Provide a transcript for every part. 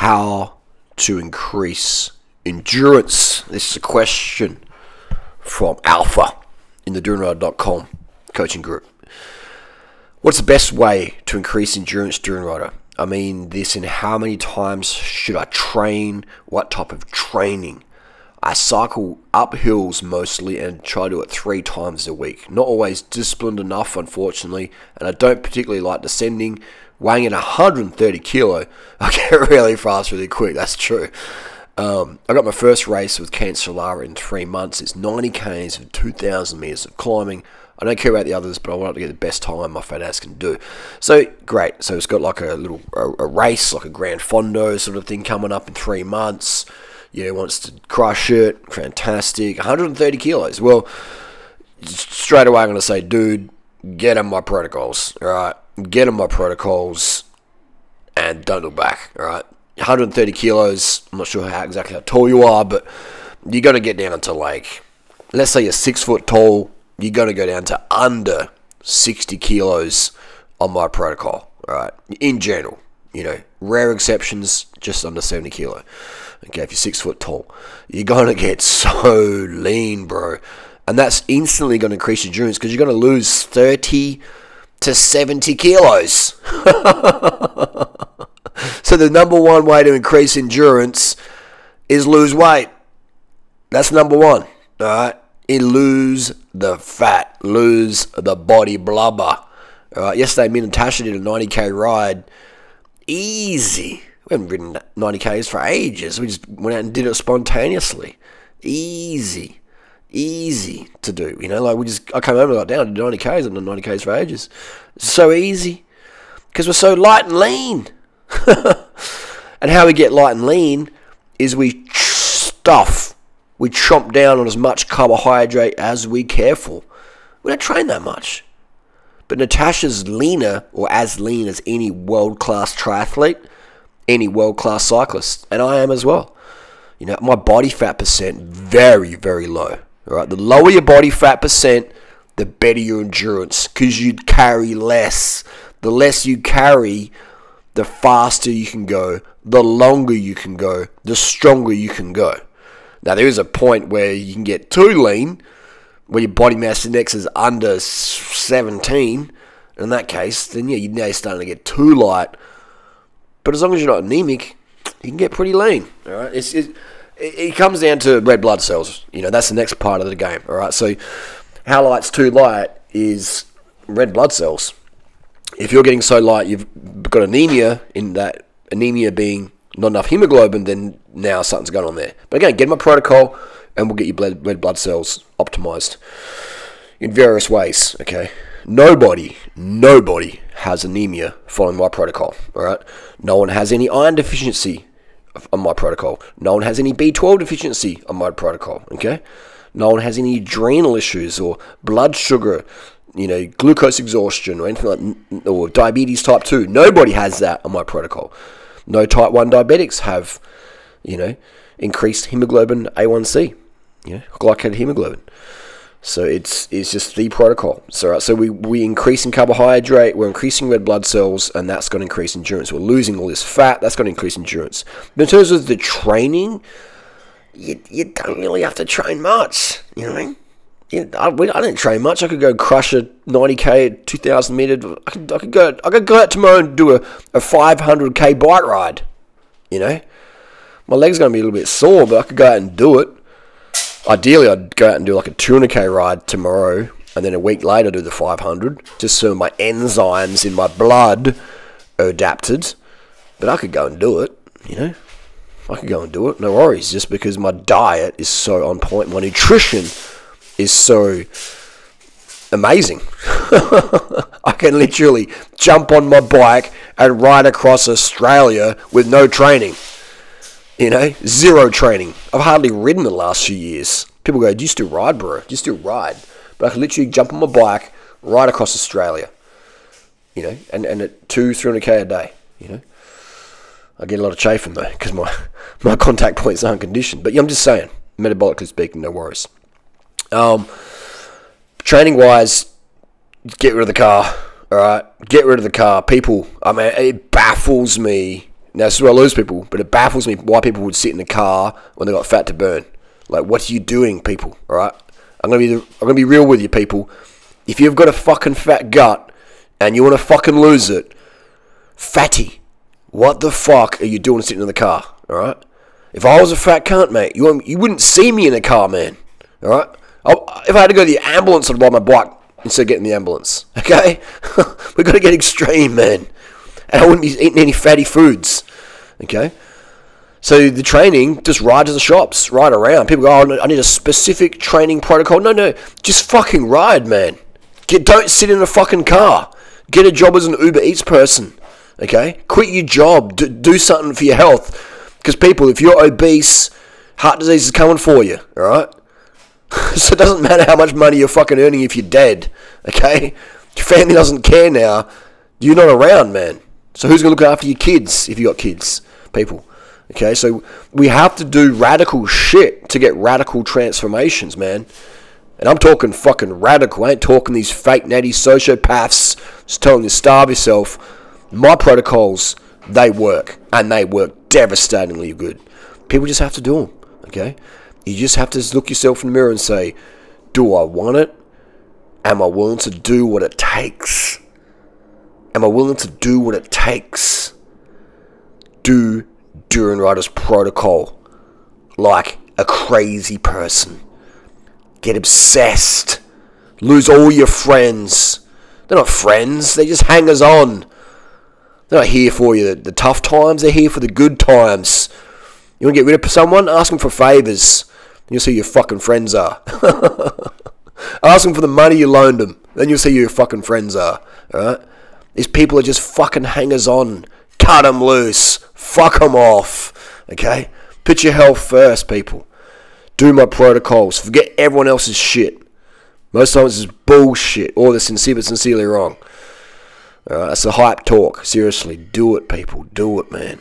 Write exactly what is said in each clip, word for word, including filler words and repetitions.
how to increase endurance. This is a question from Alpha in the Durianrider dot com coaching group. What's the best way to increase endurance, Durianrider? I mean this in how many times should I train? What type of training? I cycle up hills mostly and try to do it three times a week. Not always disciplined enough, unfortunately, and I don't particularly like descending. Weighing at one hundred thirty kilo, I get really fast really quick, that's true. Um, I got my first race with Cancellara in three months. It's ninety kays and two thousand meters of climbing. I don't care about the others, but I want to get the best time my fat ass can do. So, great. So it's got like a little a, a race, like a Grand Fondo sort of thing coming up in three months. You know, wants to crush it. Fantastic. one hundred thirty kilos. Well, straight away I'm going to say, dude, get on my protocols, all right? Get on my protocols and don't look back, all right? one hundred thirty kilos. I'm not sure how exactly how tall you are, but you're going to get down to like, let's say you're six foot tall. You're going to go down to under sixty kilos on my protocol, all right? In general, you know, rare exceptions, just under seventy kilo. Okay, if you're six foot tall, you're going to get so lean, bro. And that's instantly going to increase your endurance because you're going to lose thirty to seventy kilos. So the number one way to increase endurance is lose weight. That's number one, all right? It lose the fat, lose the body blubber. All right, yesterday, me and Natasha did a ninety k ride. Easy. We haven't ridden ninety kays for ages. We just went out and did it spontaneously. Easy. Easy to do. You know, like we just, I came over and got down to ninety kays and done ninety kays for ages. So easy. Because we're so light and lean. And how we get light and lean is we stuff. We chomp down on as much carbohydrate as we care for. We don't train that much. But Natasha's leaner, or as lean as any world-class triathlete, any world-class cyclist, and I am as well. You know, my body fat percent, very, very low. All right, the lower your body fat percent, the better your endurance, because you carry less. The less you carry, the faster you can go, the longer you can go, the stronger you can go. Now, there is a point where you can get too lean, where your body mass index is under seventeen. In that case, then yeah, you're now starting to get too light. But as long as you're not anemic, you can get pretty lean. All right, it's, it's, it comes down to red blood cells. You know, that's the next part of the game. All right, so how light's too light is red blood cells. If you're getting so light, you've got anemia. In that anemia being not enough hemoglobin, then now something's going on there. But again, get my protocol, and we'll get your red blood cells optimized in various ways, okay? Nobody, nobody has anemia following my protocol, all right? No one has any iron deficiency on my protocol. No one has any B twelve deficiency on my protocol, okay? No one has any adrenal issues or blood sugar, you know, glucose exhaustion or anything like, or diabetes type two. Nobody has that on my protocol. No type one diabetics have, you know, increased hemoglobin A one C, you know, glycated hemoglobin. So it's it's just the protocol. So, right, so we, we increase in carbohydrate, we're increasing red blood cells, and that's going to increase endurance. We're losing all this fat, that's going to increase endurance. But in terms of the training, you, you don't really have to train much, you know what I mean? Yeah, I, I didn't train much. I could go crush a ninety k at two thousand meter. I could, I could go. I could go out tomorrow and do a, a five hundred k bike ride. You know, my leg's going to be a little bit sore, but I could go out and do it. Ideally, I'd go out and do like a two hundred k ride tomorrow, and then a week later do the five hundred, just so my enzymes in my blood are adapted. But I could go and do it. You know, I could go and do it. No worries, just because my diet is so on point, my nutrition is so amazing. I can literally jump on my bike and ride across Australia with no training. You know, zero training. I've hardly ridden the last few years. People go, do you still ride, bro? Do you still ride? But I can literally jump on my bike, ride across Australia. You know, and, and at two, three hundred k a day, you know. I get a lot of chafing though, because my, my contact points aren't conditioned. But yeah, I'm just saying, metabolically speaking, no worries. Um, training wise, get rid of the car. All right, get rid of the car. People, I mean, it baffles me Now, this is where I lose people, but it baffles me why people would sit in the car when they got fat to burn. Like, what are you doing, people? All right, I'm gonna be I'm gonna be real with you, people. If you've got a fucking fat gut and you want to fucking lose it, fatty, what the fuck are you doing sitting in the car? All right. If I was a fat cunt, mate, you you wouldn't see me in a car, man. All right. I, if I had to go to the ambulance, I'd ride my bike instead of getting the ambulance. Okay. We've got to get extreme, man. And I wouldn't be eating any fatty foods. Okay? So the training, just ride to the shops, ride around. People go, oh, I need a specific training protocol. No, no, just fucking ride, man. Get, don't sit in a fucking car. Get a job as an Uber Eats person. Okay? Quit your job. Do, do something for your health. Because people, if you're obese, heart disease is coming for you. All right? So it doesn't matter how much money you're fucking earning if you're dead. Okay? Your family doesn't care now. You're not around, man. So who's going to look after your kids if you got kids, people? Okay, so we have to do radical shit to get radical transformations, man. And I'm talking fucking radical. I ain't talking these fake natty sociopaths just telling you to starve yourself. My protocols, they work. And they work devastatingly good. People just have to do them, okay? You just have to look yourself in the mirror and say, do I want it? Am I willing to do what it takes? Am I willing to do what it takes? Do Durianrider's protocol like a crazy person. Get obsessed. Lose all your friends. They're not friends. They're just hangers on. They're not here for you. The tough times, they're here for the good times. You want to get rid of someone? Ask them for favours. You'll see who your fucking friends are. Ask them for the money you loaned them. Then you'll see who your fucking friends are. Alright? These people are just fucking hangers-on. Cut them loose. Fuck them off. Okay? Put your health first, people. Do my protocols. Forget everyone else's shit. Most times it's bullshit. Or they're sincere but sincerely wrong. Alright, that's the hype talk. Seriously, do it, people. Do it, man.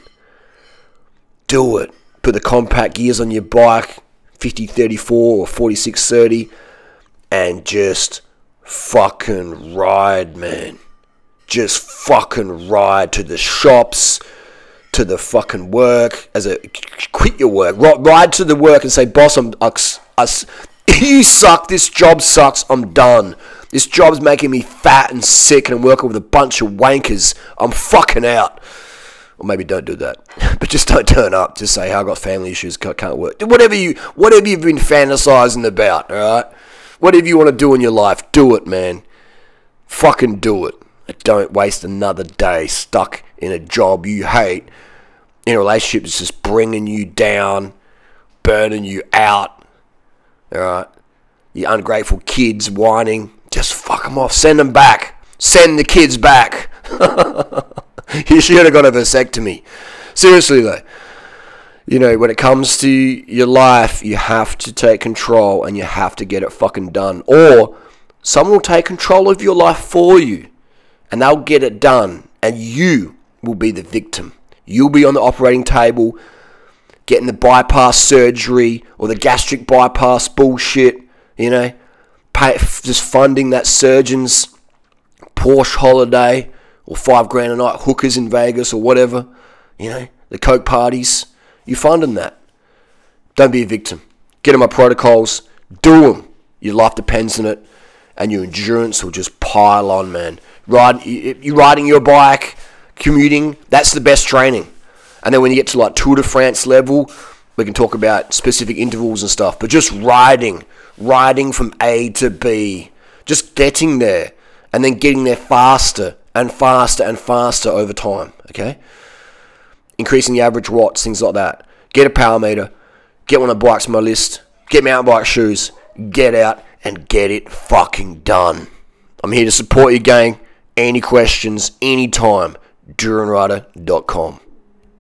Do it. Put the compact gears on your bike, fifty thirty-four or forty-six thirty, and just fucking ride, man. Just fucking ride to the shops, to the fucking work. As a quit your work, ride to the work and say, boss, I'm us. You suck. This job sucks. I'm done. This job's making me fat and sick, and I'm working with a bunch of wankers. I'm fucking out. Or maybe don't do that, but just don't turn up. Just say, oh, I got family issues. Can't work. Whatever you, whatever you've been fantasizing about. All right, whatever you want to do in your life, do it, man. Fucking do it. Don't waste another day stuck in a job you hate, in a relationship that's just bringing you down, burning you out. All right, your ungrateful kids whining, just fuck them off. Send them back. Send the kids back. You should have got a vasectomy. Seriously though, you know, when it comes to your life, you have to take control and you have to get it fucking done, or someone will take control of your life for you. And they'll get it done. And you will be the victim. You'll be on the operating table, getting the bypass surgery or the gastric bypass bullshit. You know, pay, just funding that surgeon's Porsche holiday or five grand a night hookers in Vegas or whatever. You know, the coke parties. You're funding that. Don't be a victim. Get in my protocols. Do them. Your life depends on it. And your endurance will just pile on, man. Ride, you riding your bike, commuting, that's the best training. And then when you get to like Tour de France level, we can talk about specific intervals and stuff. But just riding, riding from A to B, just getting there and then getting there faster and faster and faster over time, okay? Increasing the average watts, things like that. Get a power meter, get one of the bikes on my list, get mountain bike shoes, get out and get it fucking done. I'm here to support you, gang. Any questions, anytime, Durianrider dot com.